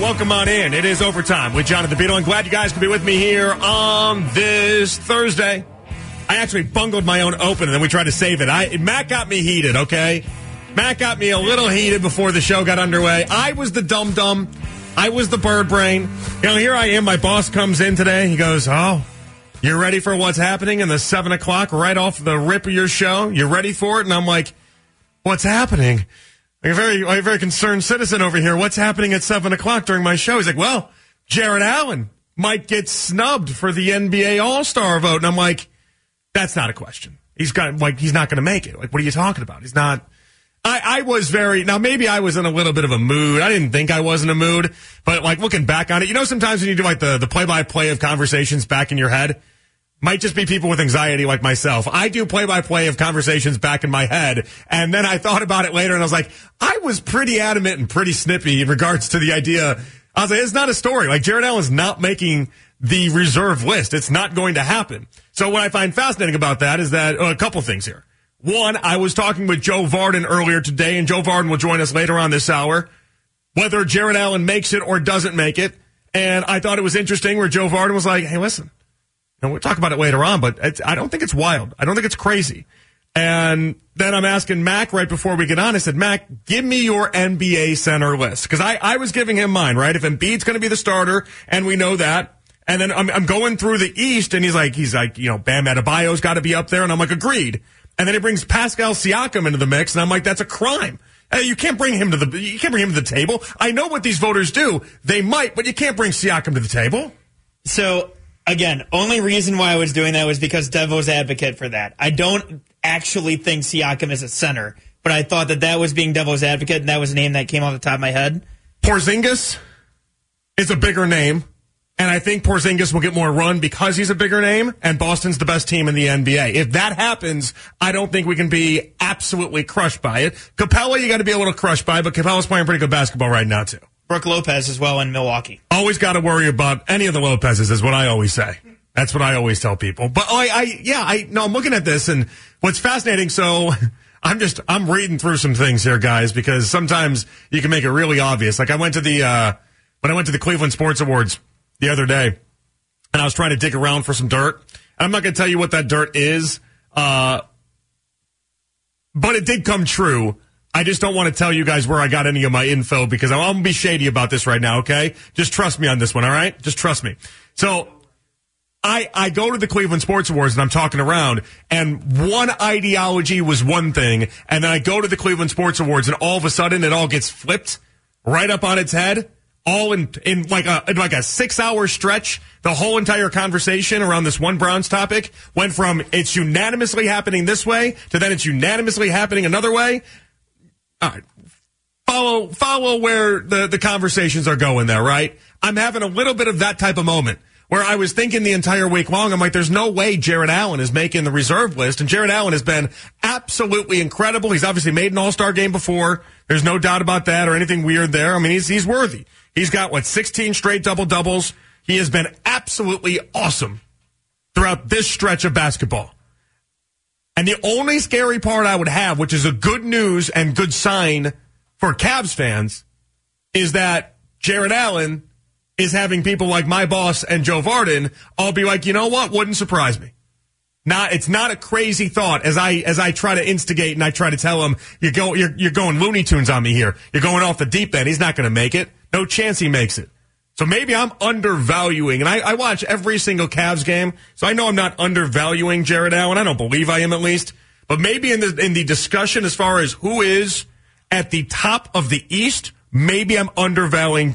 Welcome on in. It is Overtime with Jonathan Peterlin. I'm glad you guys could be with me here on this Thursday. I actually bungled my own open, and then we tried to save it. Matt got me heated, okay? Matt got me a little heated before the show got underway. I was the dum-dum. I was the bird brain. Here I am. My boss comes in today. He goes, you're ready for what's happening in the 7 o'clock right off the rip of your show? You're ready for it? And I'm like, what's happening? Like a very concerned citizen over here. What's happening at 7 o'clock during my show? He's like, well, Jarrett Allen might get snubbed for the NBA All-Star vote. And I'm like, that's not a question. He's not going to make it. Like, what are you talking about? He's not. I was very, now maybe I was in a little bit of a mood. I didn't think I was in a mood. But like looking back on it, sometimes when you do like the play-by-play of conversations back in your head, might just be people with anxiety like myself. I do play-by-play of conversations back in my head, and then I thought about it later, and I was like, I was pretty adamant and pretty snippy in regards to the idea. I was like, it's not a story. Like, Jarrett Allen's not making the reserve list. It's not going to happen. So what I find fascinating about that is that a couple things here. One, I was talking with Joe Vardon earlier today, and Joe Vardon will join us later on this hour, whether Jarrett Allen makes it or doesn't make it. And I thought it was interesting where Joe Vardon was like, hey, listen. And we'll talk about it later on, but I don't think it's wild. I don't think it's crazy. And then I'm asking Mac right before we get on. I said, Mac, give me your NBA center list. Because I was giving him mine, right? If Embiid's going to be the starter, and we know that. And then I'm going through the East, and he's like, Bam Adebayo's got to be up there. And I'm like, agreed. And then he brings Pascal Siakam into the mix, and I'm like, that's a crime. You can't bring him to the table. I know what these voters do. They might, but you can't bring Siakam to the table. So... Again, only reason why I was doing that was because devil's advocate for that. I don't actually think Siakam is a center, but I thought that was being devil's advocate, and that was a name that came off the top of my head. Porzingis is a bigger name, and I think Porzingis will get more run because he's a bigger name, and Boston's the best team in the NBA. If that happens, I don't think we can be absolutely crushed by it. Capella, you got to be a little crushed by, but Capella's playing pretty good basketball right now, too. Brooke Lopez as well in Milwaukee. Always got to worry about any of the Lopez's is what I always say. That's what I always tell people. But I'm looking at this, and what's fascinating. So I'm reading through some things here, guys, because sometimes you can make it really obvious. Like when I went to the Cleveland Sports Awards the other day, and I was trying to dig around for some dirt. And I'm not going to tell you what that dirt is, but it did come true. I just don't want to tell you guys where I got any of my info because I'm going to be shady about this right now, okay? Just trust me on this one, all right? Just trust me. So I go to the Cleveland Sports Awards, and I'm talking around, and one ideology was one thing, and then I go to the Cleveland Sports Awards, and all of a sudden it all gets flipped right up on its head, all in like a 6-hour stretch. The whole entire conversation around this one Browns topic went from it's unanimously happening this way to then it's unanimously happening another way. All right, follow where the conversations are going there, right? I'm having a little bit of that type of moment where I was thinking the entire week long, I'm like, there's no way Jarrett Allen is making the reserve list. And Jarrett Allen has been absolutely incredible. He's obviously made an All-Star game before. There's no doubt about that or anything weird there. He's worthy. He's got, 16 straight double-doubles. He has been absolutely awesome throughout this stretch of basketball. And the only scary part I would have, which is a good news and good sign for Cavs fans, is that Jarrett Allen is having people like my boss and Joe Vardon all be like, you know what? Wouldn't surprise me. It's not a crazy thought as I try to instigate and I try to tell him, you're going Looney Tunes on me here. You're going off the deep end. He's not going to make it. No chance he makes it. So maybe I'm undervaluing, and I watch every single Cavs game, so I know I'm not undervaluing Jarrett Allen. I don't believe I am, at least. But maybe in the discussion as far as who is at the top of the East, maybe I'm undervaluing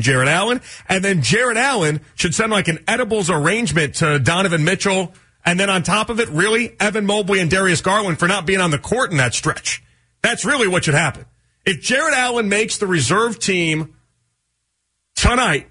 Jarrett Allen. And then Jarrett Allen should send like an edibles arrangement to Donovan Mitchell. And then on top of it, really, Evan Mobley and Darius Garland for not being on the court in that stretch. That's really what should happen. If Jarrett Allen makes the reserve team tonight,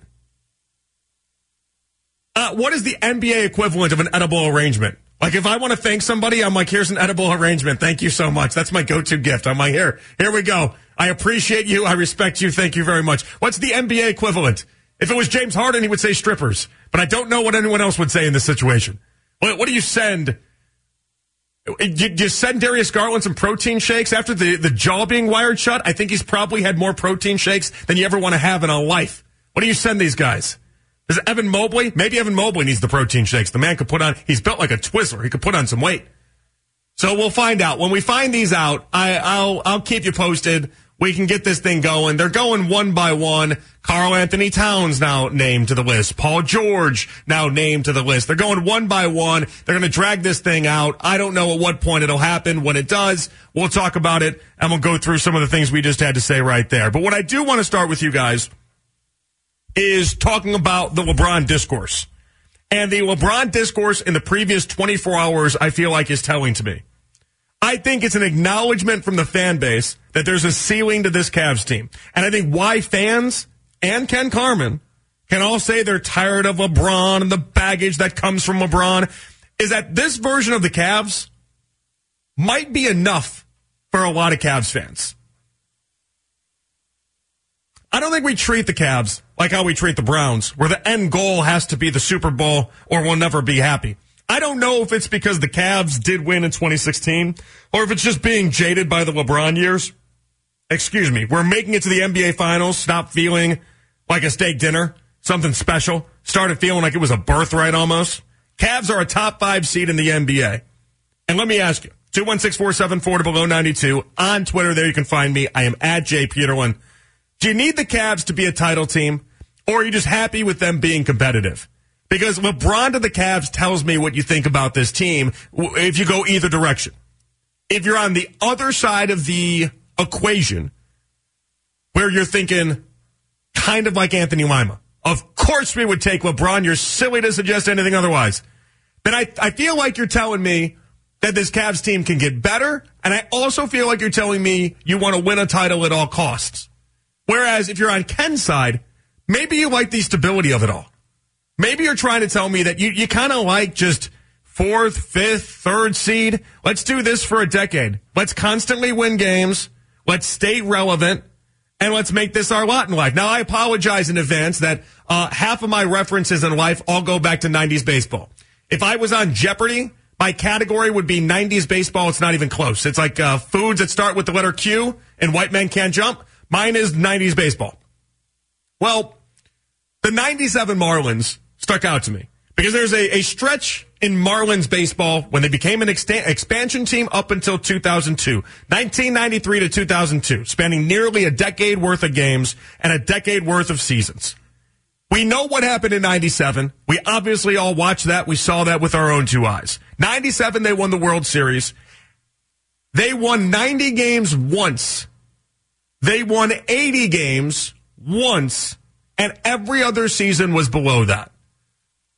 What is the NBA equivalent of an edible arrangement? Like, if I want to thank somebody, I'm like, here's an edible arrangement. Thank you so much. That's my go-to gift. I'm like, here we go. I appreciate you. I respect you. Thank you very much. What's the NBA equivalent? If it was James Harden, he would say strippers. But I don't know what anyone else would say in this situation. What do you send? You send Darius Garland some protein shakes after the jaw being wired shut? I think he's probably had more protein shakes than you ever want to have in a life. What do you send these guys? Is it Evan Mobley? Maybe Evan Mobley needs the protein shakes. The man could put on, he's built like a Twizzler. He could put on some weight. So we'll find out. When we find these out, I'll keep you posted. We can get this thing going. They're going one by one. Carl Anthony Towns now named to the list. Paul George now named to the list. They're going one by one. They're going to drag this thing out. I don't know at what point it'll happen. When it does, we'll talk about it, and we'll go through some of the things we just had to say right there. But what I do want to start with you guys is talking about the LeBron discourse. And the LeBron discourse in the previous 24 hours, I feel like, is telling to me. I think it's an acknowledgement from the fan base that there's a ceiling to this Cavs team. And I think why fans and Ken Carmen can all say they're tired of LeBron and the baggage that comes from LeBron is that this version of the Cavs might be enough for a lot of Cavs fans. I don't think we treat the Cavs like how we treat the Browns, where the end goal has to be the Super Bowl or we'll never be happy. I don't know if it's because the Cavs did win in 2016 or if it's just being jaded by the LeBron years. Excuse me. We're making it to the NBA Finals. Stop feeling like a steak dinner, something special. Started feeling like it was a birthright almost. Cavs are a top 5 seed in the NBA. And let me ask you, 216-474-92 on Twitter. There you can find me. I am at Jay Peterlin. Do you need the Cavs to be a title team, or are you just happy with them being competitive? Because LeBron to the Cavs tells me what you think about this team if you go either direction. If you're on the other side of the equation, where you're thinking kind of like Anthony Lima, of course we would take LeBron, you're silly to suggest anything otherwise, then I feel like you're telling me that this Cavs team can get better, and I also feel like you're telling me you want to win a title at all costs. Whereas if you're on Ken's side, maybe you like the stability of it all. Maybe you're trying to tell me that you kind of like just 4th, 5th, 3rd seed. Let's do this for a decade. Let's constantly win games. Let's stay relevant. And let's make this our lot in life. Now, I apologize in advance that half of my references in life all go back to 90s baseball. If I was on Jeopardy, my category would be 90s baseball. It's not even close. It's like foods that start with the letter Q and white men can't jump. Mine is 90s baseball. Well, the 97 Marlins stuck out to me because there's a stretch in Marlins baseball when they became an expansion team up until 2002, 1993 to 2002, spanning nearly a decade worth of games and a decade worth of seasons. We know what happened in 97. We obviously all watched that. We saw that with our own two eyes. 97, they won the World Series. They won 90 games once. They won 80 games once, and every other season was below that.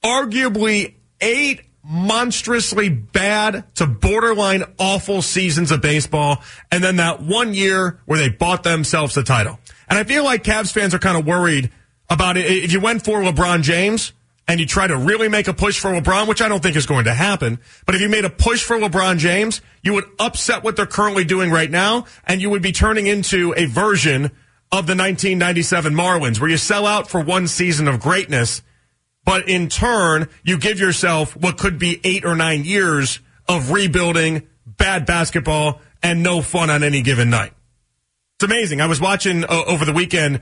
Arguably 8 monstrously bad to borderline awful seasons of baseball, and then that one year where they bought themselves the title. And I feel like Cavs fans are kind of worried about it. If you went for LeBron James and you try to really make a push for LeBron, which I don't think is going to happen, but if you made a push for LeBron James, you would upset what they're currently doing right now, and you would be turning into a version of the 1997 Marlins, where you sell out for one season of greatness, but in turn, you give yourself what could be 8 or 9 years of rebuilding, bad basketball, and no fun on any given night. It's amazing. I was watching over the weekend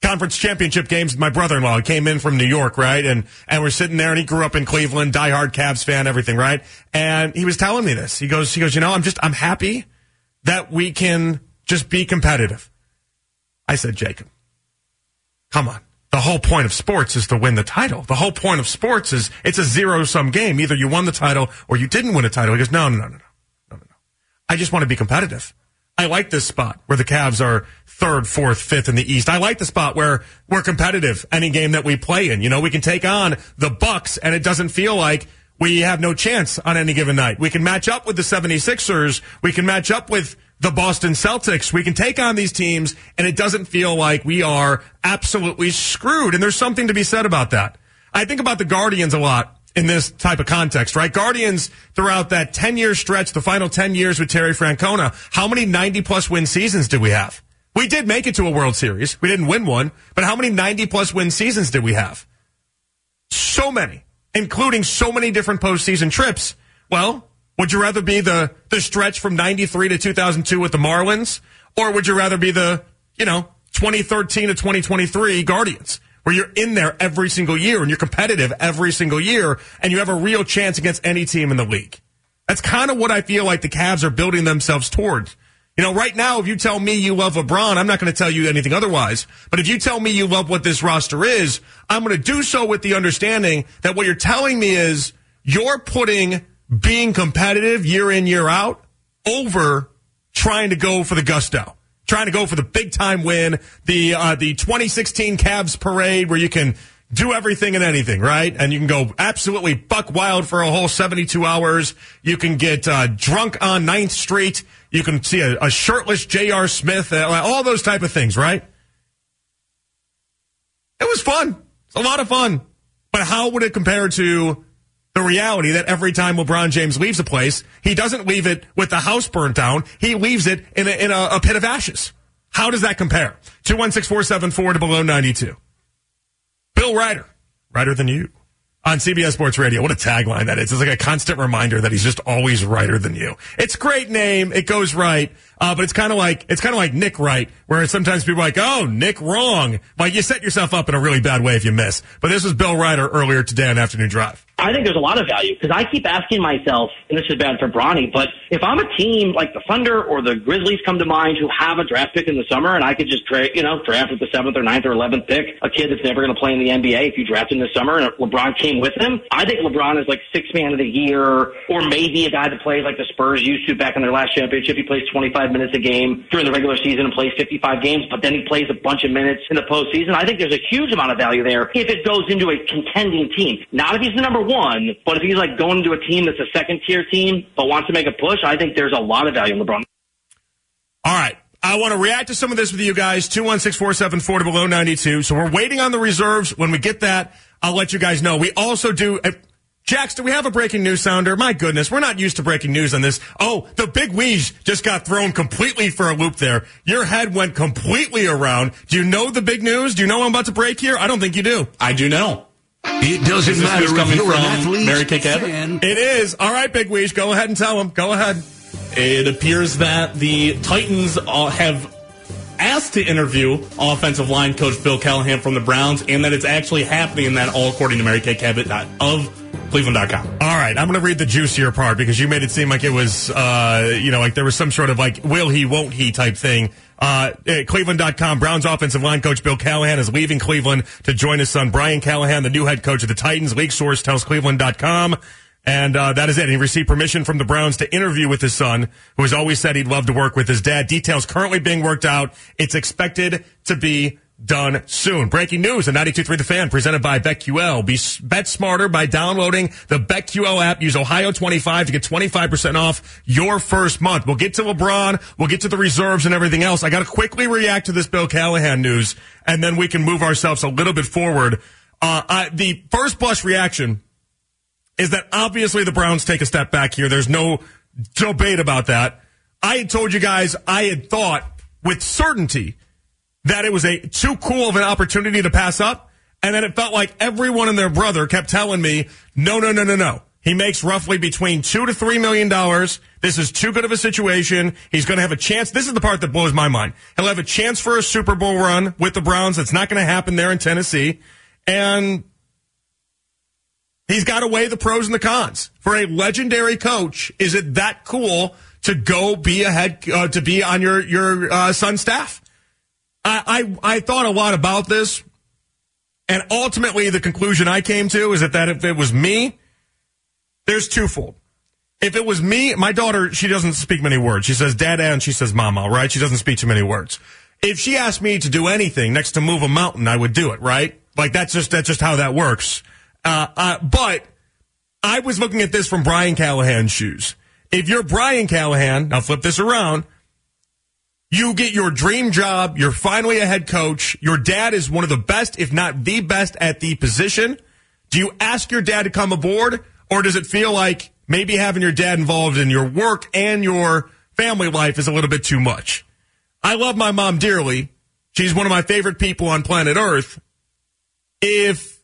conference championship games with my brother-in-law. He came in from New York, right? And we're sitting there, and he grew up in Cleveland, diehard Cavs fan, everything, right? And he was telling me this. He goes, you know, I'm happy that we can just be competitive. I said, Jacob, come on. The whole point of sports is to win the title. The whole point of sports is it's a zero-sum game. Either you won the title or you didn't win a title. He goes, no. I just want to be competitive. I like this spot where the Cavs are 3rd, 4th, 5th in the East. I like the spot where we're competitive any game that we play in. You know, we can take on the Bucks, and it doesn't feel like we have no chance on any given night. We can match up with the 76ers. We can match up with the Boston Celtics. We can take on these teams, and it doesn't feel like we are absolutely screwed. And there's something to be said about that. I think about the Guardians a lot in this type of context, right? Guardians, throughout that 10-year stretch, the final 10 years with Terry Francona, how many 90-plus win seasons did we have? We did make it to a World Series. We didn't win one, but how many 90-plus win seasons did we have? So many, including so many different postseason trips. Well, would you rather be the stretch from 93 to 2002 with the Marlins, or would you rather be the, 2013 to 2023 Guardians, where you're in there every single year and you're competitive every single year and you have a real chance against any team in the league? That's kind of what I feel like the Cavs are building themselves towards. Right now, if you tell me you love LeBron, I'm not going to tell you anything otherwise. But if you tell me you love what this roster is, I'm going to do so with the understanding that what you're telling me is you're putting being competitive year in, year out over trying to go for the gusto. Trying to go for the big-time win, the 2016 Cavs parade where you can do everything and anything, right? And you can go absolutely buck wild for a whole 72 hours. You can get drunk on 9th Street. You can see a shirtless J.R. Smith, all those type of things, right? It was fun. It's a lot of fun. But how would it compare to the reality that every time LeBron James leaves a place, he doesn't leave it with the house burnt down. He leaves it in a pit of ashes. How does that compare? 216-474 to below 92. Bill Ryder, Ryder than you, on CBS Sports Radio. What a tagline that is. It's like a constant reminder that he's just always Ryder than you. It's a great name. It goes right. But it's kind of like Nick Wright, where sometimes people are like, oh, Nick wrong. Like, you set yourself up in a really bad way if you miss. But this was Bill Ryder earlier today on Afternoon Drive. I think there's a lot of value because I keep asking myself, and this is bad for Bronny, but if I'm a team like the Thunder or the Grizzlies come to mind who have a draft pick in the summer and I could just draft with the 7th or 9th or 11th pick, a kid that's never going to play in the NBA if you draft him this summer and LeBron came with him, I think LeBron is like sixth man of the year or maybe a guy that plays like the Spurs used to back in their last championship. He plays 25 minutes a game during the regular season and plays 55 games, but then he plays a bunch of minutes in the postseason. I think there's a huge amount of value there if it goes into a contending team. Not if he's the number one, but if he's like going to a team that's a second-tier team but wants to make a push, I think there's a lot of value in LeBron. All right. I want to react to some of this with you guys. 216-474 to below 92. So we're waiting on the reserves. When we get that, I'll let you guys know. We also do... Jax, do we have a breaking news sounder? My goodness, we're not used to breaking news on this. Oh, the big Weege just got thrown completely for a loop there. Your head went completely around. Do you know the big news? Do you know what I'm about to break here? I don't think you do. I do know. It doesn't matter if you're an athlete. Mary Kay Cabot. It is. All right, Big Weege, go ahead and tell him. Go ahead. It appears that the Titans have asked to interview offensive line coach Bill Callahan from the Browns, and that it's actually happening, and that all according to Mary Kay Cabot of Cleveland.com. All right, I'm going to read the juicier part because you made it seem like it was, like there was some sort of like will he, won't he type thing. Cleveland.com, Browns offensive line coach Bill Callahan is leaving Cleveland to join his son Brian Callahan, the new head coach of the Titans. League source tells Cleveland.com. And that is it. He received permission from the Browns to interview with his son, who has always said he'd love to work with his dad. Details currently being worked out. It's expected to be done soon. Breaking news at 92.3 The Fan, presented by BetQL. Bet smarter by downloading the BetQL app. Use Ohio25 to get 25% off your first month. We'll get to LeBron. We'll get to the reserves and everything else. I got to quickly react to this Bill Callahan news, and then we can move ourselves a little bit forward. The first blush reaction is that obviously the Browns take a step back here. There's no debate about that. I had told you guys, I had thought with certainty that it was a too cool of an opportunity to pass up, and then it felt like everyone and their brother kept telling me, no. He makes roughly between $2 to $3 million. This is too good of a situation. He's going to have a chance. This is the part that blows my mind. He'll have a chance for a Super Bowl run with the Browns. That's not going to happen there in Tennessee. And he's got to weigh the pros and the cons. For a legendary coach, is it that cool to go be to be on your son's staff? I thought a lot about this, and ultimately the conclusion I came to is that if it was me, there's twofold. If it was me, my daughter, she doesn't speak many words. She says dada and she says mama, right? She doesn't speak too many words. If she asked me to do anything next to move a mountain, I would do it, right? Like that's just how that works. But I was looking at this from Brian Callahan's shoes. If you're Brian Callahan, now flip this around, you get your dream job. You're finally a head coach. Your dad is one of the best, if not the best, at the position. Do you ask your dad to come aboard, or does it feel like maybe having your dad involved in your work and your family life is a little bit too much? I love my mom dearly. She's one of my favorite people on planet Earth. If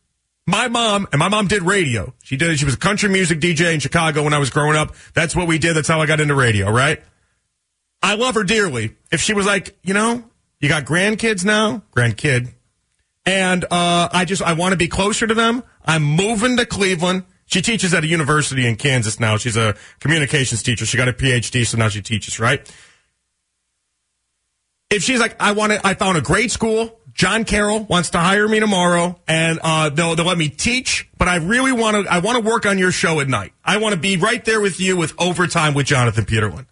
my mom, and my mom did radio. She did. She was a country music DJ in Chicago when I was growing up. That's what we did. That's how I got into radio, right? I love her dearly. If she was like, you know, you got grandkids now, and I want to be closer to them. I'm moving to Cleveland. She teaches at a university in Kansas now. She's a communications teacher. She got a PhD, so now she teaches, right? If she's like, I found a great school. John Carroll wants to hire me tomorrow, and they'll let me teach. But I really want to work on your show at night. I want to be right there with you with Overtime with Jonathan Peterlin.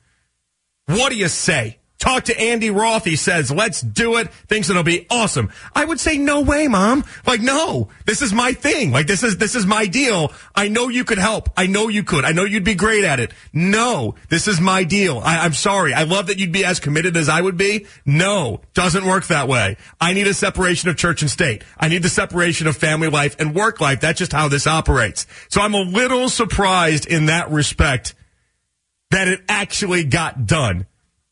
What do you say? Talk to Andy Roth. He says, let's do it. Thinks it'll be awesome. I would say, no way, Mom. Like, no, this is my thing. Like, this is my deal. I know you could help. I know you could. I know you'd be great at it. No, this is my deal. I'm sorry. I love that you'd be as committed as I would be. No, doesn't work that way. I need a separation of church and state. I need the separation of family life and work life. That's just how this operates. So I'm a little surprised in that respect that it actually got done.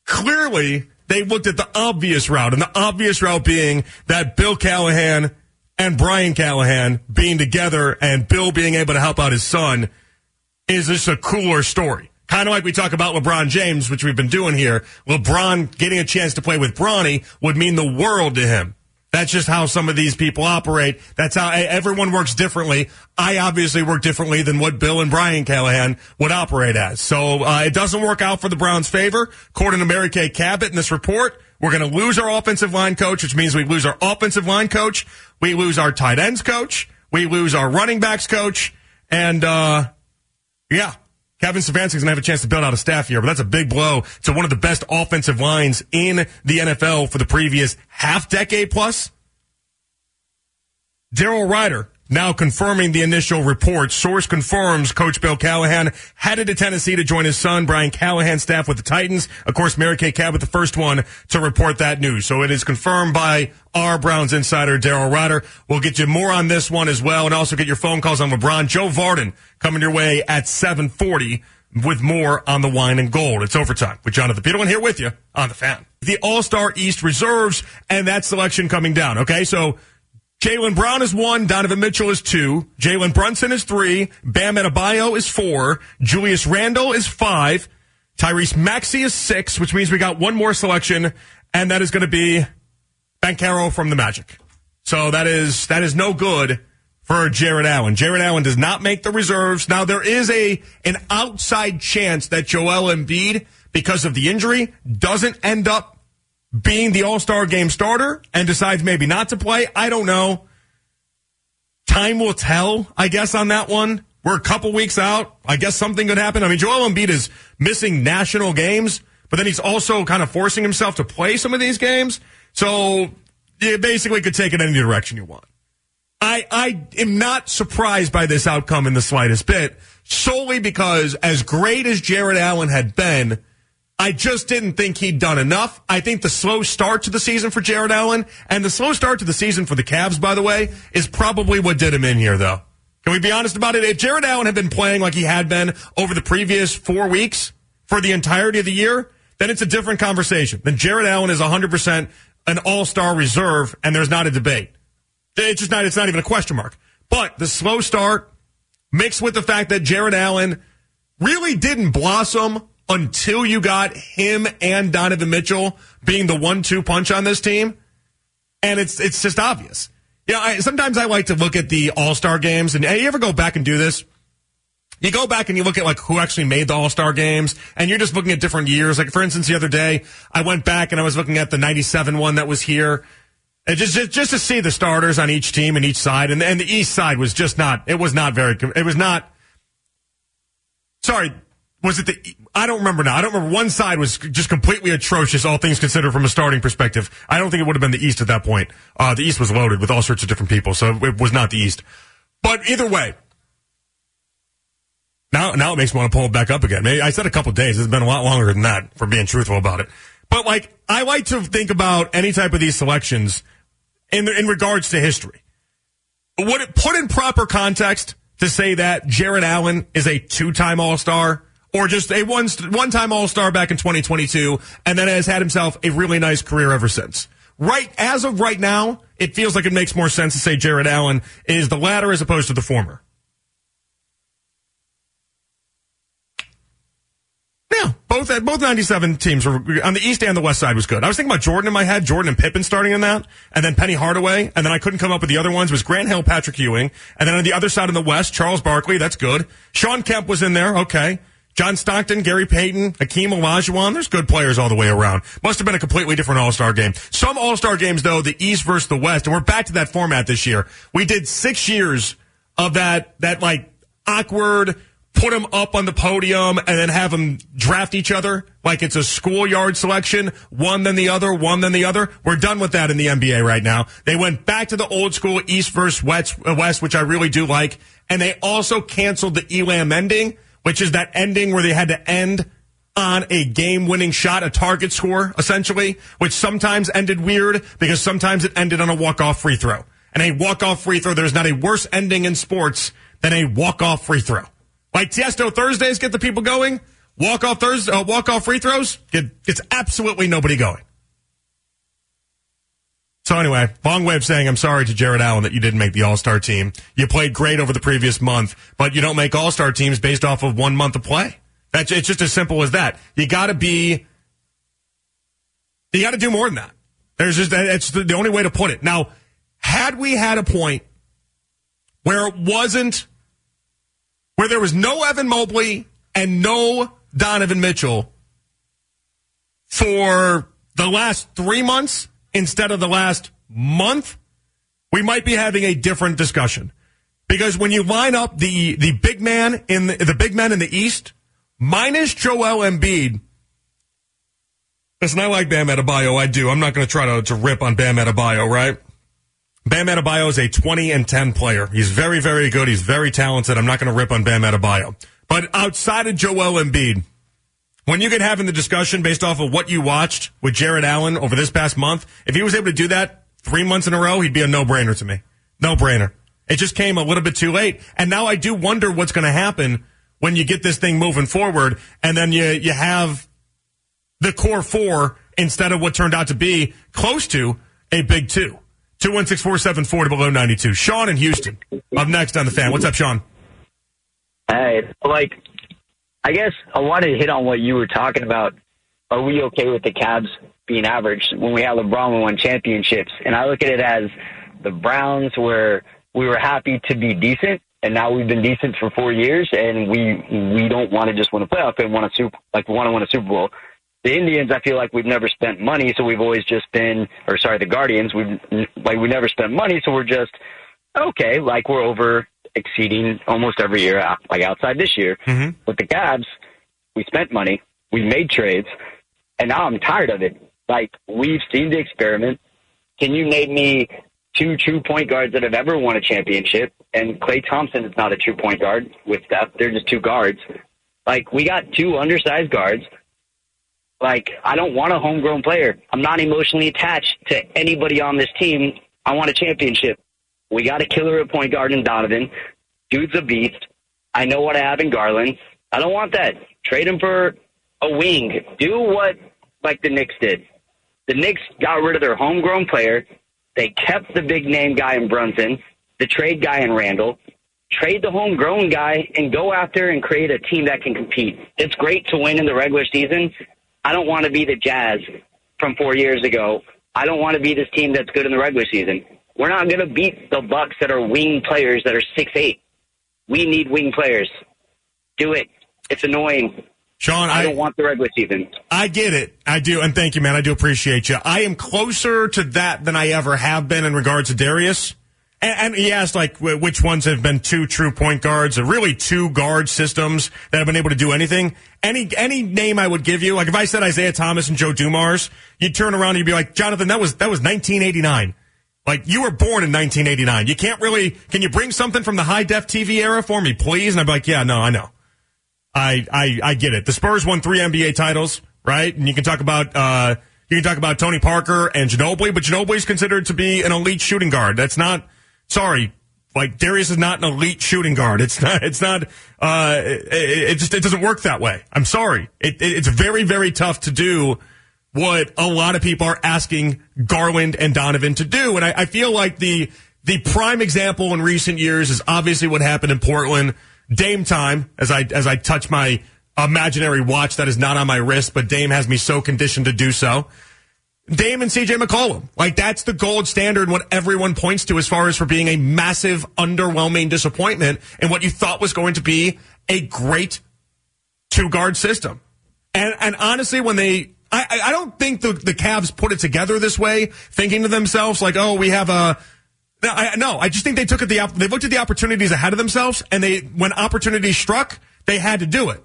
Clearly, they looked at the obvious route, and the obvious route being that Bill Callahan and Brian Callahan being together and Bill being able to help out his son is just a cooler story. Kind of like we talk about LeBron James, which we've been doing here. LeBron getting a chance to play with Bronny would mean the world to him. That's just how some of these people operate. That's how everyone works differently. I obviously work differently than what Bill and Brian Callahan would operate as. So it doesn't work out for the Browns' favor. According to Mary Kay Cabot in this report, we're going to lose our offensive line coach, which means we lose our offensive line coach. We lose our tight ends coach. We lose our running backs coach. And, Kevin Stefanski's going to have a chance to build out a staff here, but that's a big blow to one of the best offensive lines in the NFL for the previous half-decade plus. Daryl Ryder now confirming the initial report. Source confirms Coach Bill Callahan headed to Tennessee to join his son, Brian Callahan's staff with the Titans. Of course, Mary Kay Cabot, the first one to report that news. So it is confirmed by our Browns insider, Daryl Ryder. We'll get you more on this one as well, and also get your phone calls on LeBron. Joe Vardon coming your way at 7:40 with more on the Wine and Gold. It's Overtime with Jonathan Peterlin here with you on the Fan. The All-Star East reserves and that selection coming down. Okay, so Jaylen Brown is 1, Donovan Mitchell is 2, Jalen Brunson is 3, Bam Adebayo is 4, Julius Randle is 5, Tyrese Maxey is 6, which means we got one more selection, and that is going to be Banchero from the Magic. So that is no good for Jarrett Allen. Jarrett Allen does not make the reserves. Now there is an outside chance that Joel Embiid, because of the injury, doesn't end up being the All-Star game starter and decides maybe not to play. I don't know. Time will tell, I guess, on that one. We're a couple weeks out. I guess something could happen. I mean, Joel Embiid is missing national games, but then he's also kind of forcing himself to play some of these games. So you basically could take it any direction you want. I am not surprised by this outcome in the slightest bit, solely because as great as Jarrett Allen had been, I just didn't think he'd done enough. I think the slow start to the season for Jarrett Allen, and the slow start to the season for the Cavs, by the way, is probably what did him in here, though. Can we be honest about it? If Jarrett Allen had been playing like he had been over the previous 4 weeks for the entirety of the year, then it's a different conversation. Then Jarrett Allen is 100% an all-star reserve, and there's not a debate. It's just not. It's not even a question mark. But the slow start mixed with the fact that Jarrett Allen really didn't blossom until you got him and Donovan Mitchell being the 1-2 punch on this team, and it's just obvious. You know, sometimes I like to look at the All-Star games, and you ever go back and do this? You go back and you look at, like, who actually made the All-Star games, and you're just looking at different years. Like, for instance, the other day, I went back and I was looking at the 97 one that was here, and just to see the starters on each team and each side, and the East side was just not, it was not very, it was not, sorry, was it the, I don't remember now. I don't remember. One side was just completely atrocious, all things considered, from a starting perspective. I don't think it would have been the East at that point. The East was loaded with all sorts of different people, so it was not the East. But either way, now it makes me want to pull it back up again. Maybe I said a couple days. It's been a lot longer than that, for being truthful about it. But, like, I like to think about any type of these selections in regards to history. Put in proper context to say that Jarrett Allen is a two-time All-Star or just a one-time All-Star back in 2022 and then has had himself a really nice career ever since. Right, as of right now, it feels like it makes more sense to say Jarrett Allen is the latter as opposed to the former. Yeah, both 97 teams were on the East and the West side was good. I was thinking about Jordan in my head, Jordan and Pippen starting in that, and then Penny Hardaway, and then I couldn't come up with the other ones. It was Grant Hill, Patrick Ewing, and then on the other side in the West, Charles Barkley, that's good. Sean Kemp was in there, okay. John Stockton, Gary Payton, Hakeem Olajuwon, there's good players all the way around. Must have been a completely different All-Star game. Some All-Star games, though, the East versus the West, and we're back to that format this year. We did 6 years of that like, awkward, put them up on the podium and then have them draft each other like it's a schoolyard selection, one then the other, one then the other. We're done with that in the NBA right now. They went back to the old school East versus West, which I really do like, and they also canceled the Elam ending, which is that ending where they had to end on a game-winning shot, a target score, essentially, which sometimes ended weird because sometimes it ended on a walk-off free throw. And a walk-off free throw, there's not a worse ending in sports than a walk-off free throw. Like Tiesto Thursdays get the people going. Walk-off Thursday, walk-off free throws gets absolutely nobody going. So anyway, long way of saying I'm sorry to Jarrett Allen that you didn't make the All-Star team. You played great over the previous month, but you don't make All-Star teams based off of 1 month of play. It's just as simple as that. You got to do more than that. It's the only way to put it. Now, had we had a point where it wasn't, where there was no Evan Mobley and no Donovan Mitchell for the last 3 months instead of the last month, we might be having a different discussion. Because when you line up the big man in the big men in the East, minus Joel Embiid. Listen, I like Bam Adebayo, I do. I'm not going to try to rip on Bam Adebayo, right? Bam Adebayo is a 20-and-10 player. He's very, very good. He's very talented. I'm not going to rip on Bam Adebayo. But outside of Joel Embiid, when you get having the discussion based off of what you watched with Jarrett Allen over this past month, if he was able to do that 3 months in a row, he'd be a no-brainer to me. No-brainer. It just came a little bit too late. And now I do wonder what's going to happen when you get this thing moving forward, and then you have the core four instead of what turned out to be close to a big two. 216-474 to below 92. Sean in Houston, up next on The Fan. What's up, Sean? Hey, I guess I wanted to hit on what you were talking about. Are we okay with the Cavs being average? When we had LeBron, we won championships. And I look at it as the Browns, where we were happy to be decent, and now we've been decent for 4 years, and we don't want to just win a playoff and want to win a Super Bowl. The Indians, I feel like we've never spent money, so we've always just been, the Guardians, we never spent money, so we're just, okay, we're over exceeding almost every year, outside this year. Mm-hmm. With the Cavs, we spent money, we made trades, and now I'm tired of it. We've seen the experiment. Can you name me two true point guards that have ever won a championship? And Klay Thompson is not a true point guard with Steph. They're just two guards. We got two undersized guards. I don't want a homegrown player. I'm not emotionally attached to anybody on this team. I want a championship. We got a killer at point guard in Donovan. Dude's a beast. I know what I have in Garland. I don't want that. Trade him for a wing. Do what, the Knicks did. The Knicks got rid of their homegrown player. They kept the big-name guy in Brunson, the trade guy in Randall. Trade the homegrown guy and go out there and create a team that can compete. It's great to win in the regular season. I don't want to be the Jazz from 4 years ago. I don't want to be this team that's good in the regular season. We're not going to beat the Bucks that are wing players that are 6'8". We need wing players. Do it. It's annoying. Sean, I don't want the regular season. I get it. I do. And thank you, man. I do appreciate you. I am closer to that than I ever have been in regards to Darius. And he asked, which ones have been two true point guards, or really two guard systems that have been able to do anything. Any name I would give you, if I said Isaiah Thomas and Joe Dumars, you'd turn around and you'd be like, Jonathan, that was 1989. You were born in 1989. You can't really, can you bring something from the high-def TV era for me, please? And I'd be like, yeah, no, I know. I get it. The Spurs won 3 NBA titles, right? And you can talk about, Tony Parker and Ginobili, but Ginobili's considered to be an elite shooting guard. That's not, sorry, Like, Darius is not an elite shooting guard. It doesn't work that way. I'm sorry. It's very, very tough to do what a lot of people are asking Garland and Donovan to do. And I feel like the prime example in recent years is obviously what happened in Portland. Dame time, as I touch my imaginary watch that is not on my wrist, but Dame has me so conditioned to do so. Dame and CJ McCollum. Like, that's the gold standard, what everyone points to as far as for being a massive, underwhelming disappointment in what you thought was going to be a great two-guard system. And honestly, when they... I don't think the Cavs put it together this way, thinking to themselves, like, oh, we have a... No, I just think they took it they looked at the opportunities ahead of themselves, and they, when opportunity struck, they had to do it.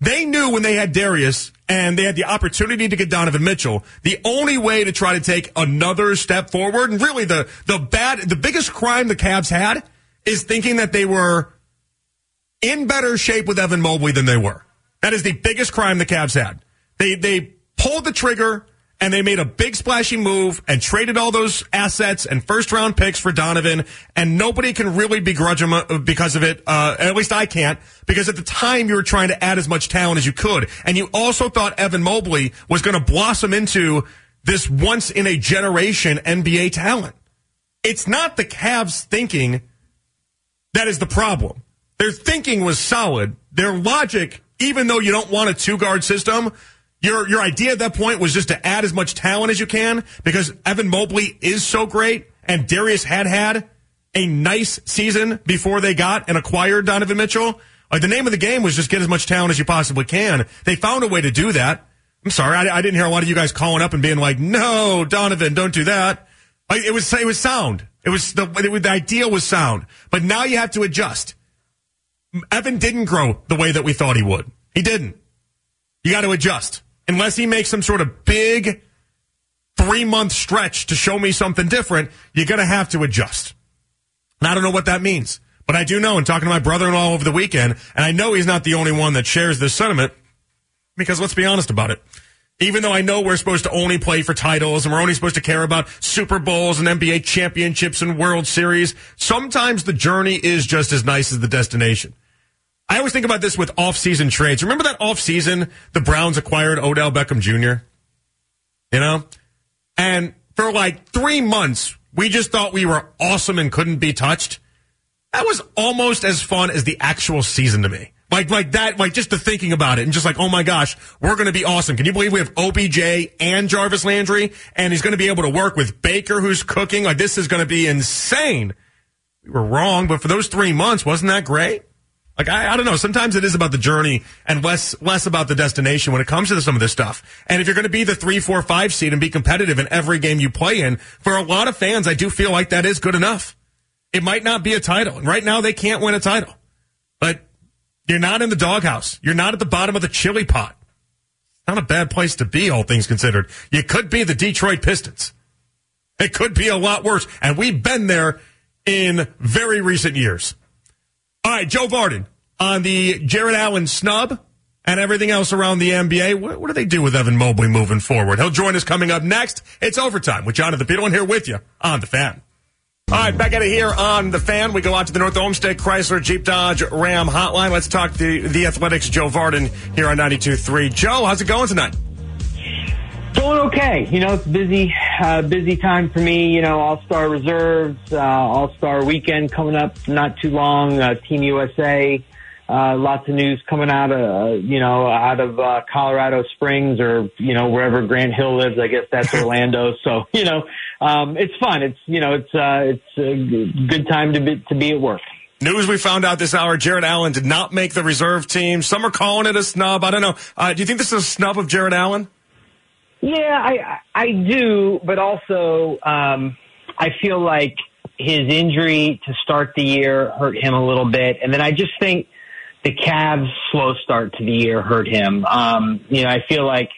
They knew when they had Darius and they had the opportunity to get Donovan Mitchell, the only way to try to take another step forward, and really the biggest crime the Cavs had is thinking that they were in better shape with Evan Mobley than they were. That is the biggest crime the Cavs had. They pulled the trigger and they made a big splashy move and traded all those assets and first round picks for Donovan, and nobody can really begrudge him because of it. At least I can't, because at the time you were trying to add as much talent as you could, and you also thought Evan Mobley was going to blossom into this once in a generation NBA talent. It's not the Cavs thinking that is the problem. Their thinking was solid. Their logic, even though you don't want a two-guard system, Your idea at that point was just to add as much talent as you can, because Evan Mobley is so great, and Darius had a nice season before they got and acquired Donovan Mitchell. Like, the name of the game was just get as much talent as you possibly can. They found a way to do that. I'm sorry, I didn't hear a lot of you guys calling up and being like, no, Donovan, don't do that. Like, it was sound. The idea was sound. But now you have to adjust. Evan didn't grow the way that we thought he would. He didn't. You got to adjust. Unless he makes some sort of big 3-month stretch to show me something different, you're going to have to adjust. And I don't know what that means. But I do know, in talking to my brother-in-law over the weekend, and I know he's not the only one that shares this sentiment, because let's be honest about it. Even though I know we're supposed to only play for titles and we're only supposed to care about Super Bowls and NBA championships and World Series, sometimes the journey is just as nice as the destination. I always think about this with off-season trades. Remember that off-season the Browns acquired Odell Beckham Jr.? You know? And for like 3 months, we just thought we were awesome and couldn't be touched. That was almost as fun as the actual season to me. Like just the thinking about it and just like, oh my gosh, we're going to be awesome. Can you believe we have OBJ and Jarvis Landry? And he's going to be able to work with Baker, who's cooking. Like, this is going to be insane. We were wrong, but for those 3 months, wasn't that great? Like, I don't know. Sometimes it is about the journey and less about the destination when it comes to some of this stuff. And if you're going to be the 3, 4, 5 seed and be competitive in every game you play in, for a lot of fans, I do feel like that is good enough. It might not be a title. And right now they can't win a title. But you're not in the doghouse. You're not at the bottom of the chili pot. Not a bad place to be, all things considered. You could be the Detroit Pistons. It could be a lot worse. And we've been there in very recent years. All right, Joe Vardon on the Jarrett Allen snub and everything else around the NBA. What do they do with Evan Mobley moving forward? He'll join us coming up next. It's Overtime with Jonathan Peterlin here with you on The Fan. All right, back out of here on The Fan. We go out to the North Olmsted Chrysler Jeep Dodge Ram hotline. Let's talk to the Athletics' Joe Vardon here on 92.3. Joe, how's it going tonight? Going okay. You know, it's busy time for me. You know, All-Star Reserves, All-Star Weekend coming up not too long, Team USA, lots of news coming out of Colorado Springs, or, you know, wherever Grant Hill lives. I guess that's Orlando. So, you know, it's fun. It's, you know, it's a good time to be at work. News we found out this hour, Jarrett Allen did not make the reserve team. Some are calling it a snub. I don't know. Do you think this is a snub of Jarrett Allen? Yeah, I do, but also I feel like his injury to start the year hurt him a little bit, and then I just think the Cavs' slow start to the year hurt him. You know, I feel like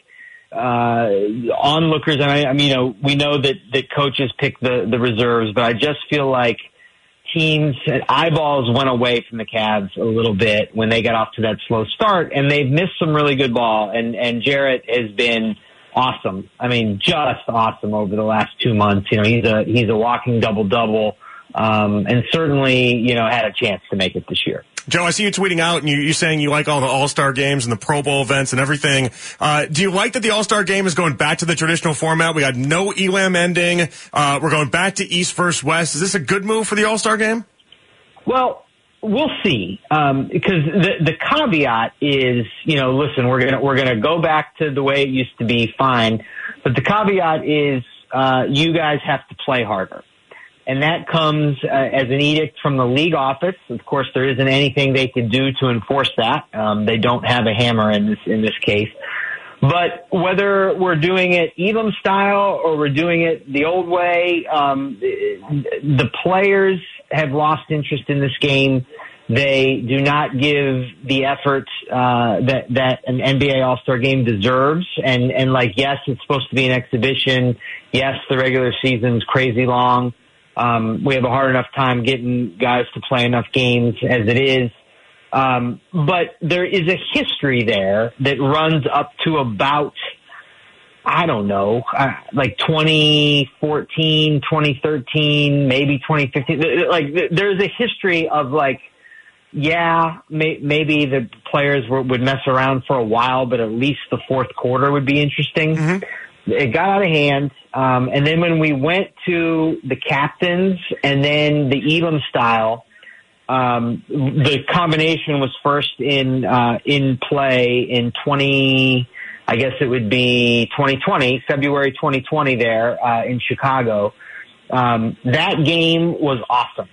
onlookers, and I mean, you know, we know that coaches pick the reserves, but I just feel like teams and eyeballs went away from the Cavs a little bit when they got off to that slow start, and they've missed some really good ball, and Jarrett has been awesome. I mean, just awesome over the last 2 months. You know, he's a walking double-double. and certainly, you know, had a chance to make it this year. Joe, I see you tweeting out and you're saying you like all the All-Star games and the Pro Bowl events and everything. Do you like that the All-Star game is going back to the traditional format? We had no Elam ending. We're going back to East versus West. Is this a good move for the All-Star game? Well, we'll see. Because the caveat is, you know, listen, we're going to go back to the way it used to be, fine. But the caveat is, you guys have to play harder. And that comes as an edict from the league office. Of course, there isn't anything they could do to enforce that. They don't have a hammer in this case. But whether we're doing it Elam style or we're doing it the old way, the players have lost interest in this game. They do not give the effort that an NBA All-Star game deserves. And like, yes, it's supposed to be an exhibition. Yes, the regular season's crazy long. We have a hard enough time getting guys to play enough games as it is. But there is a history there that runs up to about, I don't know, like 2014, 2013, maybe 2015. Like, there's a history of, like, yeah, maybe the players would mess around for a while, but at least the fourth quarter would be interesting. Mm-hmm. It got out of hand. And then when we went to the captains and then the Elam style, the combination was first in play in 2020, February 2020 there, in Chicago. That game was awesome.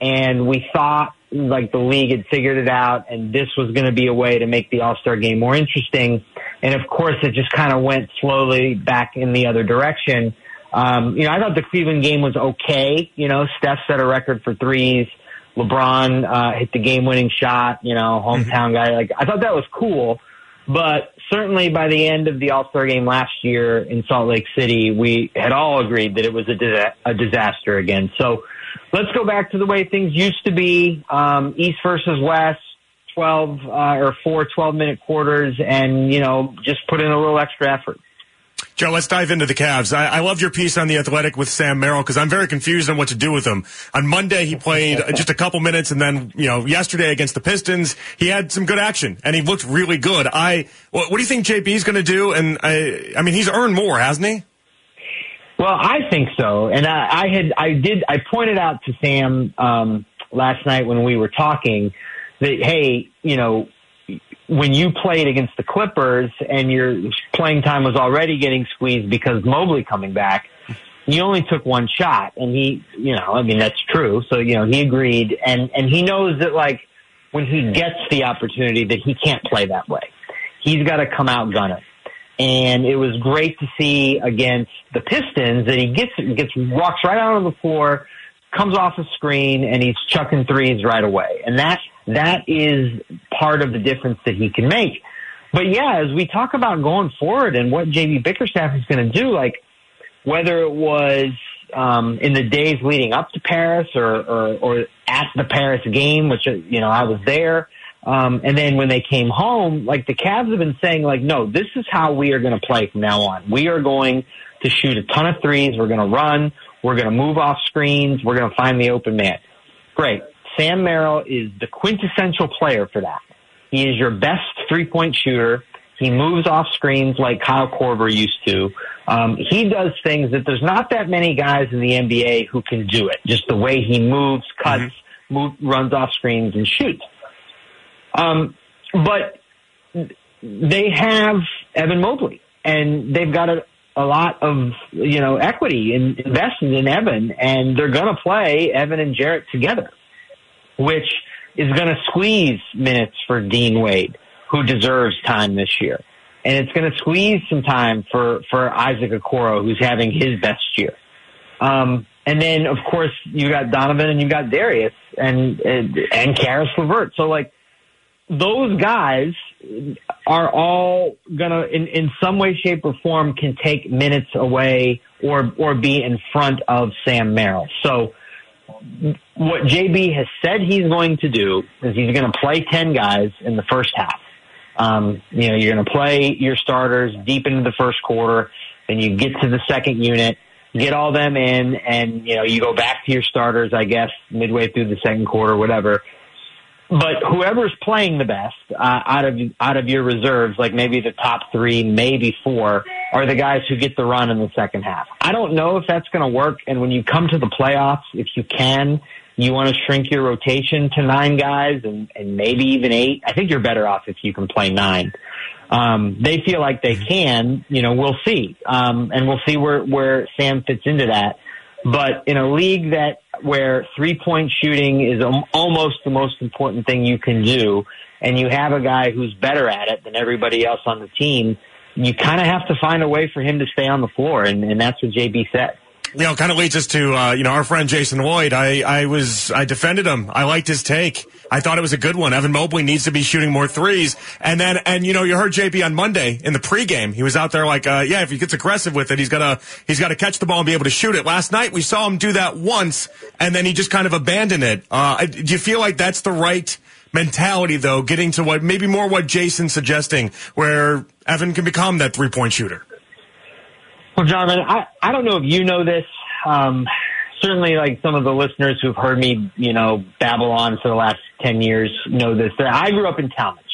And we thought like the league had figured it out and this was going to be a way to make the All-Star game more interesting. And of course, it just kind of went slowly back in the other direction. I thought the Cleveland game was okay. You know, Steph set a record for threes. LeBron, hit the game winning shot, you know, hometown guy. Like, I thought that was cool. But certainly by the end of the All-Star game last year in Salt Lake City, we had all agreed that it was a disaster again. So let's go back to the way things used to be. East versus West. 4 12-minute quarters, and, you know, just put in a little extra effort. Joe, let's dive into the Cavs. I loved your piece on The Athletic with Sam Merrill because I'm very confused on what to do with him. On Monday, he played just a couple minutes, and then, you know, yesterday against the Pistons, he had some good action, and he looked really good. What do you think JB's going to do? And, I mean, he's earned more, hasn't he? Well, I think so. And I pointed out to Sam last night when we were talking that, hey, you know, when you played against the Clippers and your playing time was already getting squeezed because Mobley coming back, you only took one shot. And he, you know, I mean, that's true. So, you know, he agreed. And he knows that, like, when he gets the opportunity that he can't play that way. He's got to come out gunning. And it was great to see against the Pistons that he walks right out on the floor, comes off a screen, and he's chucking threes right away. And that is part of the difference that he can make. But yeah, as we talk about going forward and what JB Bickerstaff is going to do, like whether it was in the days leading up to Paris or at the Paris game, which, you know, I was there. And then when they came home, like the Cavs have been saying, like, no, this is how we are going to play from now on. We are going to shoot a ton of threes. We're going to run. We're going to move off screens. We're going to find the open man. Great. Sam Merrill is the quintessential player for that. He is your best three-point shooter. He moves off screens like Kyle Korver used to. He does things that there's not that many guys in the NBA who can do it, just the way he moves, cuts, runs off screens, and shoots. But they have Evan Mobley, and they've got a lot of, you know, equity invested in Evan, and they're going to play Evan and Jarrett together, which is going to squeeze minutes for Dean Wade, who deserves time this year. And it's going to squeeze some time for Isaac Okoro, who's having his best year. And then, of course, you got Donovan and you got Darius and Karis LeVert. So, like, those guys are all going to, in some way, shape, or form, can take minutes away or be in front of Sam Merrill. So, what JB has said he's going to do is he's going to play 10 guys in the first half. You know, you're going to play your starters deep into the first quarter, then you get to the second unit, get all them in, and, you know, you go back to your starters, I guess, midway through the second quarter, whatever. But whoever's playing the best out of your reserves, like maybe the top three, maybe four, are the guys who get the run in the second half. I don't know if that's going to work. And when you come to the playoffs, if you can, you want to shrink your rotation to 9 guys and maybe even 8. I think you're better off if you can play 9. They feel like they can. You know, we'll see. And we'll see where Sam fits into that. But in a league where 3-point shooting is almost the most important thing you can do, and you have a guy who's better at it than everybody else on the team, you kind of have to find a way for him to stay on the floor, and that's what JB said. You know, kind of leads us to, our friend Jason Lloyd. I defended him. I liked his take. I thought it was a good one. Evan Mobley needs to be shooting more threes. And you heard JB on Monday in the pregame. He was out there like, if he gets aggressive with it, he's gotta catch the ball and be able to shoot it. Last night we saw him do that once, and then he just kind of abandoned it. Do you feel like that's the right mentality, though, getting to what Jason's suggesting, where Evan can become that 3-point shooter? Well, Jonathan, I don't know if you know this. Certainly, like some of the listeners who've heard me, babble on for the last 10 years know this. I grew up in Talmadge,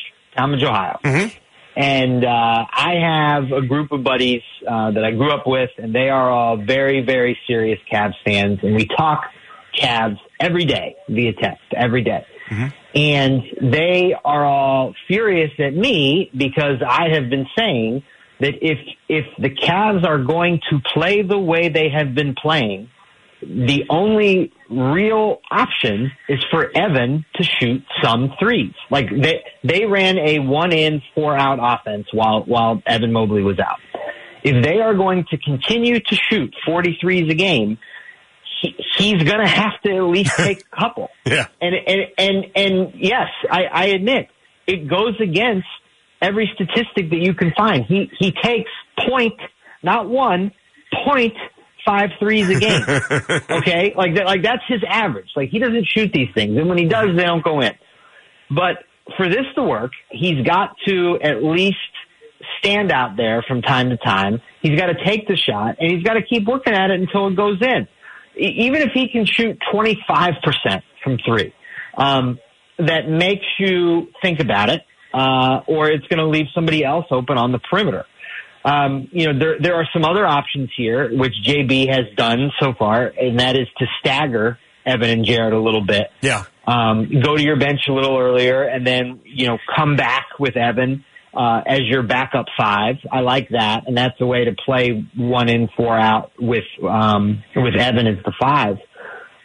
Ohio. Mm-hmm. And I have a group of buddies that I grew up with, and they are all very, very serious Cavs fans. And we talk Cavs every day via text, every day. Mm-hmm. And they are all furious at me because I have been saying that if the Cavs are going to play the way they have been playing, the only real option is for Evan to shoot some threes. Like they ran a 1-in, 4-out offense while Evan Mobley was out. If they are going to continue to shoot 40 threes a game, he's going to have to at least take a couple. Yeah. And yes, I admit it goes against every statistic that you can find. He takes 0.5 threes a game. Okay? That's his average. Like, he doesn't shoot these things. And when he does, they don't go in. But for this to work, he's got to at least stand out there from time to time. He's got to take the shot, and he's got to keep working at it until it goes in. Even if he can shoot 25% from three, that makes you think about it. Or it's going to leave somebody else open on the perimeter. There are some other options here, which JB has done so far, and that is to stagger Evan and Jarrett a little bit. Yeah. Go to your bench a little earlier and then, come back with Evan, as your backup 5. I like that. And that's a way to play 1-in, 4-out with Evan as the 5.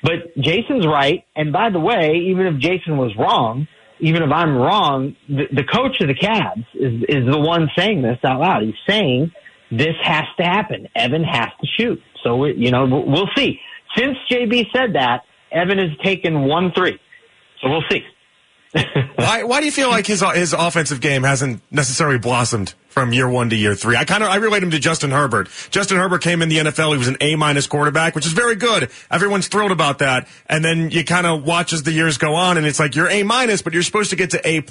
But Jason's right. And by the way, even if Jason was wrong, even if I'm wrong, the coach of the Cavs is the one saying this out loud. He's saying this has to happen. Evan has to shoot. So, we'll see. Since JB said that, Evan has taken 1 3. So we'll see. Why do you feel like his offensive game hasn't necessarily blossomed from year 1 to year 3? I relate him to Justin Herbert. Justin Herbert came in the NFL. He was an A- quarterback, which is very good. Everyone's thrilled about that. And then you kind of watch as the years go on, and it's like you're A-, but you're supposed to get to A+.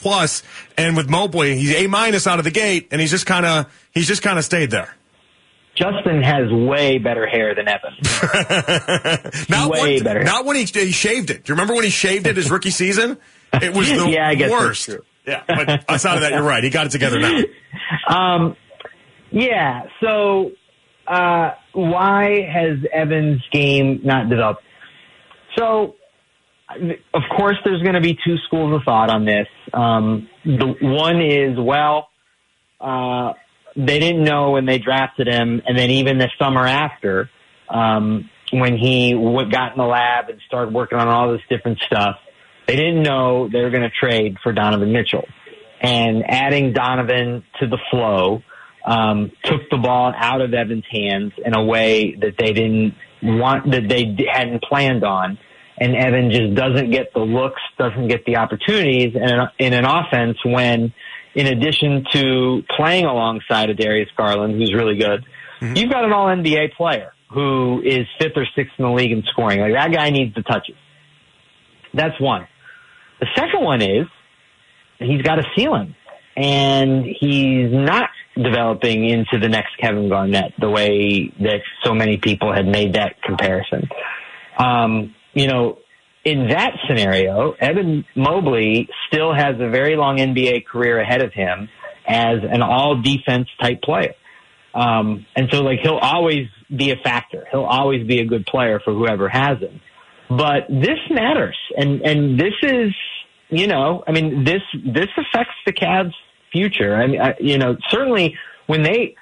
And with Mobley, he's A- out of the gate, and he's just kind of stayed there. Justin has way better hair than Evan. Better. Not when he shaved it. Do you remember when he shaved it his rookie season? It was the worst. That's true. Yeah, but outside of that, you're right. He got it together now. So why has Evan's game not developed? So, of course, there's going to be 2 schools of thought on this. The one is, they didn't know when they drafted him, and then even the summer after, when he got in the lab and started working on all this different stuff, they didn't know they were going to trade for Donovan Mitchell. And adding Donovan to the flow took the ball out of Evan's hands in a way that they didn't want, that they hadn't planned on. And Evan just doesn't get the looks, doesn't get the opportunities in an offense when, in addition to playing alongside of Darius Garland, who's really good, mm-hmm. you've got an all-NBA player who is 5th or 6th in the league in scoring. Like, that guy needs the touches. That's one. The second one is he's got a ceiling, and he's not developing into the next Kevin Garnett, the way that so many people had made that comparison. You know, in that scenario, Evan Mobley still has a very long NBA career ahead of him as an all-defense type player. And so, like, he'll always be a factor. He'll always be a good player for whoever has him. But this matters. And this is, you know, I mean, this affects the Cavs' future. I mean, you know, certainly when they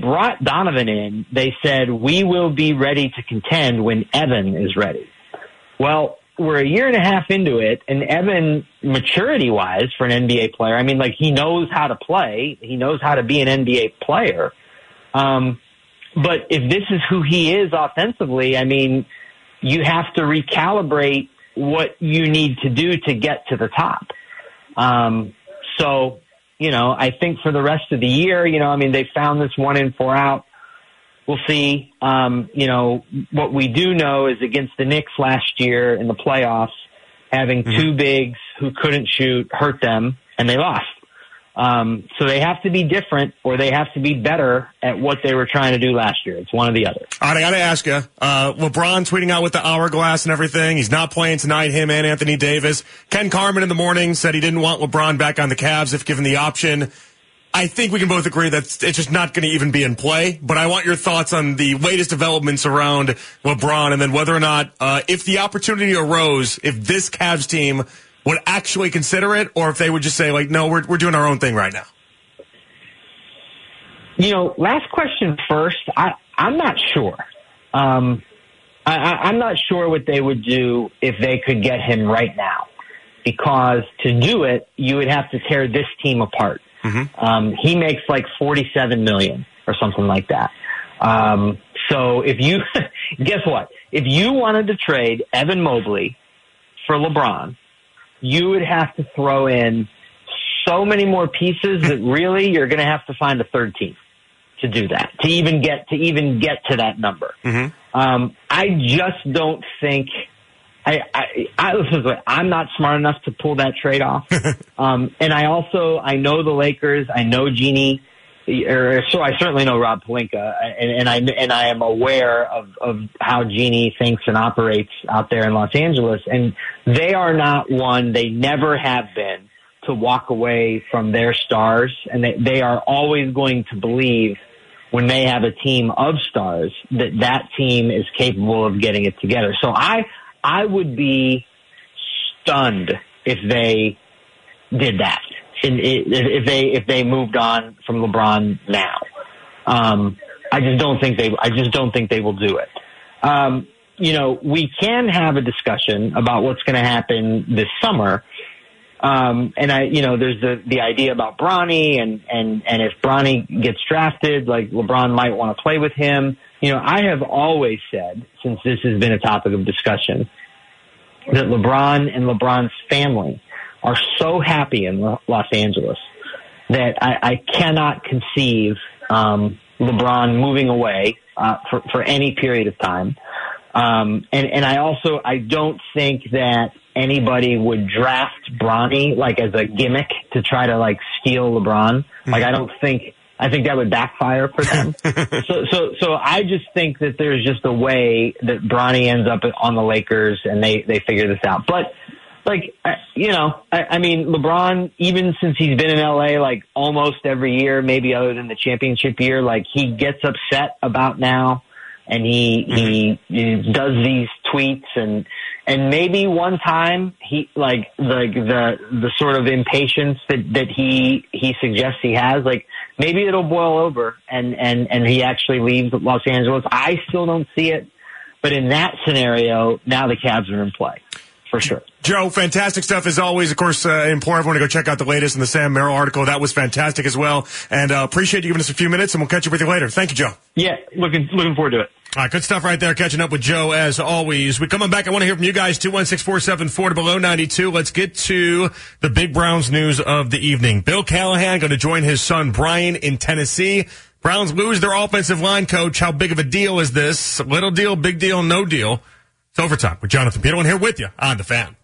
brought Donovan in, they said, we will be ready to contend when Evan is ready. Well, we're a year and a half into it, and Evan, maturity-wise, for an NBA player, I mean, like, he knows how to play. He knows how to be an NBA player. But if this is who he is offensively, I mean, you have to recalibrate what you need to do to get to the top. So, you know, I think for the rest of the year, you know, I mean, they found this 1 in, 4 out. We'll see. You know, what we do know is against the Knicks last year in the playoffs, having two bigs who couldn't shoot hurt them, and they lost. So they have to be different, or they have to be better at what they were trying to do last year. It's one or the other. All right, I got to ask you, LeBron tweeting out with the hourglass and everything. He's not playing tonight, him and Anthony Davis. Ken Carman in the morning said he didn't want LeBron back on the Cavs if given the option. I think we can both agree that it's just not going to even be in play, but I want your thoughts on the latest developments around LeBron, and then whether or not, if the opportunity arose, if this Cavs team would actually consider it, or if they would just say, like, no, we're doing our own thing right now. You know, last question first. I'm not sure. I'm not sure what they would do if they could get him right now, because to do it, you would have to tear this team apart. He makes like $47 million or something like that. So if you, guess what? If you wanted to trade Evan Mobley for LeBron, you would have to throw in so many more pieces that really you're going to have to find a third team to do that, to even get to that number. I just don't think I'm not smart enough to pull that trade off. And I know the Lakers. I know Genie, I certainly know Rob Pelinka, and I am aware of how Genie thinks and operates out there in Los Angeles. And they are not one, they never have been, to walk away from their stars. And they are always going to believe, when they have a team of stars, that team is capable of getting it together. So I would be stunned if they did that, and if they moved on from LeBron now. I just don't think they will do it. You know, we can have a discussion about what's going to happen this summer. There's the idea about Bronny, and if Bronny gets drafted, like, LeBron might want to play with him. You know, I have always said, since this has been a topic of discussion, that LeBron and LeBron's family are so happy in Los Angeles that I cannot conceive LeBron moving away for any period of time. I don't think that anybody would draft Bronny, like, as a gimmick to try to, like, steal LeBron. Like, I think that would backfire for them. So I just think that there's just a way that Bronny ends up on the Lakers, and they figure this out. But, like, I mean, LeBron, even since he's been in LA, like, almost every year, maybe other than the championship year, like, he gets upset about now, and he does these tweets, and maybe one time he, like, the sort of impatience that he suggests he has, like, maybe it'll boil over and he actually leaves Los Angeles. I still don't see it, but in that scenario, now the Cavs are in play for sure. Joe, fantastic stuff as always. Of course, I implore everyone to go check out the latest in the Sam Merrill article. That was fantastic as well. And appreciate you giving us a few minutes, and we'll catch up with you later. Thank you, Joe. Yeah, looking forward to it. All right, good stuff right there, catching up with Joe as always. We're coming back. I want to hear from you guys, 216-474 to below 92. Let's get to the big Browns news of the evening. Bill Callahan going to join his son Brian in Tennessee. Browns lose their offensive line coach. How big of a deal is this? Little deal, big deal, no deal. It's overtime with Jonathan Peterlin here with you on The Fan.